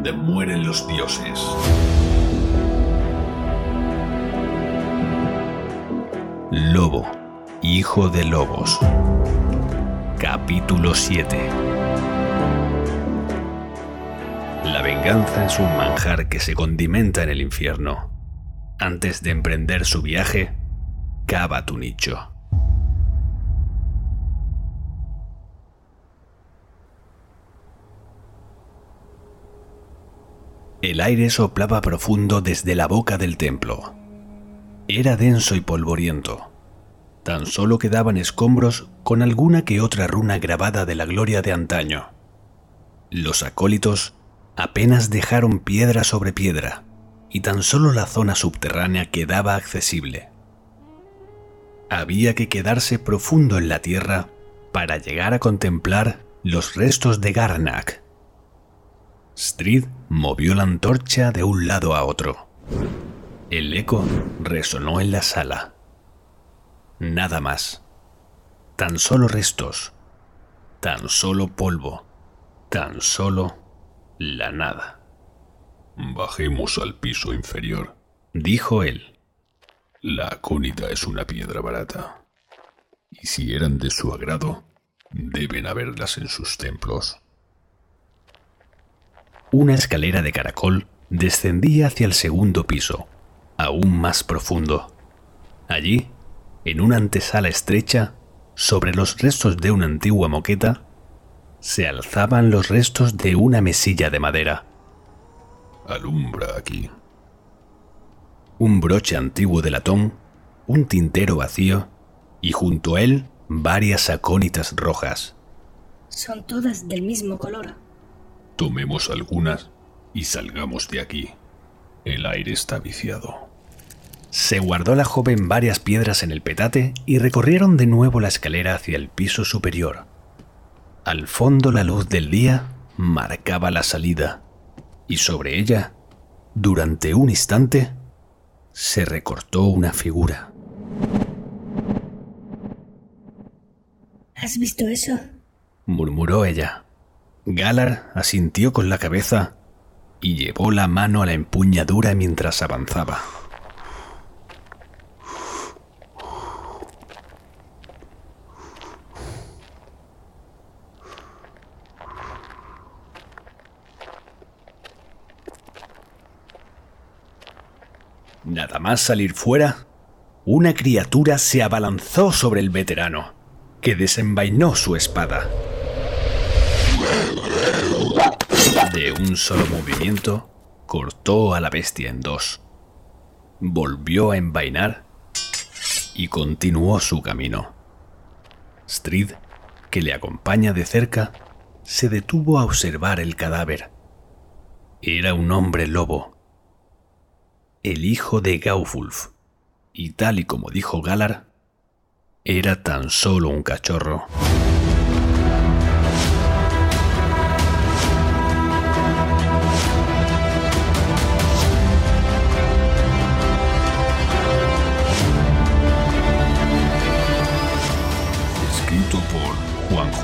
Donde mueren los dioses. Lobo, hijo de lobos. Capítulo 7. La venganza es un manjar que se condimenta en el infierno. Antes de emprender su viaje, cava tu nicho. El aire soplaba profundo desde la boca del templo. Era denso y polvoriento. Tan solo quedaban escombros con alguna que otra runa grabada de la gloria de antaño. Los acólitos apenas dejaron piedra sobre piedra, y tan solo la zona subterránea quedaba accesible. Había que quedarse profundo en la tierra para llegar a contemplar los restos de Garnac. Stríð movió la antorcha de un lado a otro. El eco resonó en la sala. Nada más. Tan solo restos. Tan solo polvo. Tan solo la nada. «Bajemos al piso inferior», dijo él. «La acónita es una piedra barata. Y si eran de su agrado, deben haberlas en sus templos». Una escalera de caracol descendía hacia el segundo piso, aún más profundo. Allí, en una antesala estrecha, sobre los restos de una antigua moqueta, se alzaban los restos de una mesilla de madera. «Alumbra aquí». Un broche antiguo de latón, un tintero vacío y junto a él varias acónitas rojas. «Son todas del mismo color». «Tomemos algunas y salgamos de aquí. El aire está viciado». Se guardó la joven varias piedras en el petate y recorrieron de nuevo la escalera hacia el piso superior. Al fondo la luz del día marcaba la salida, y sobre ella, durante un instante, se recortó una figura. «¿Has visto eso?», murmuró ella. Galar asintió con la cabeza y llevó la mano a la empuñadura mientras avanzaba. Nada más salir fuera, una criatura se abalanzó sobre el veterano, que desenvainó su espada. De un solo movimiento, cortó a la bestia en dos. Volvió a envainar y continuó su camino. Stríð, que le acompaña de cerca, se detuvo a observar el cadáver. Era un hombre lobo, el hijo de Gauwulf, y tal y como dijo Galar, era tan solo un cachorro.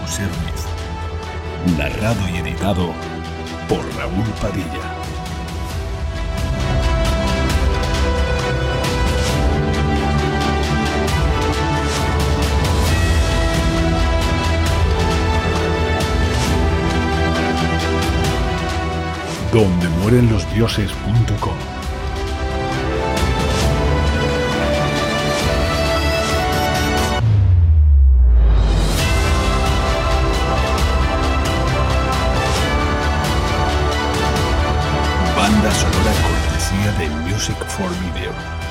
José Hermes. Narrado y editado por Raúl Padilla. Donde mueren los dioses.com Sonora cortesía de Music for Video.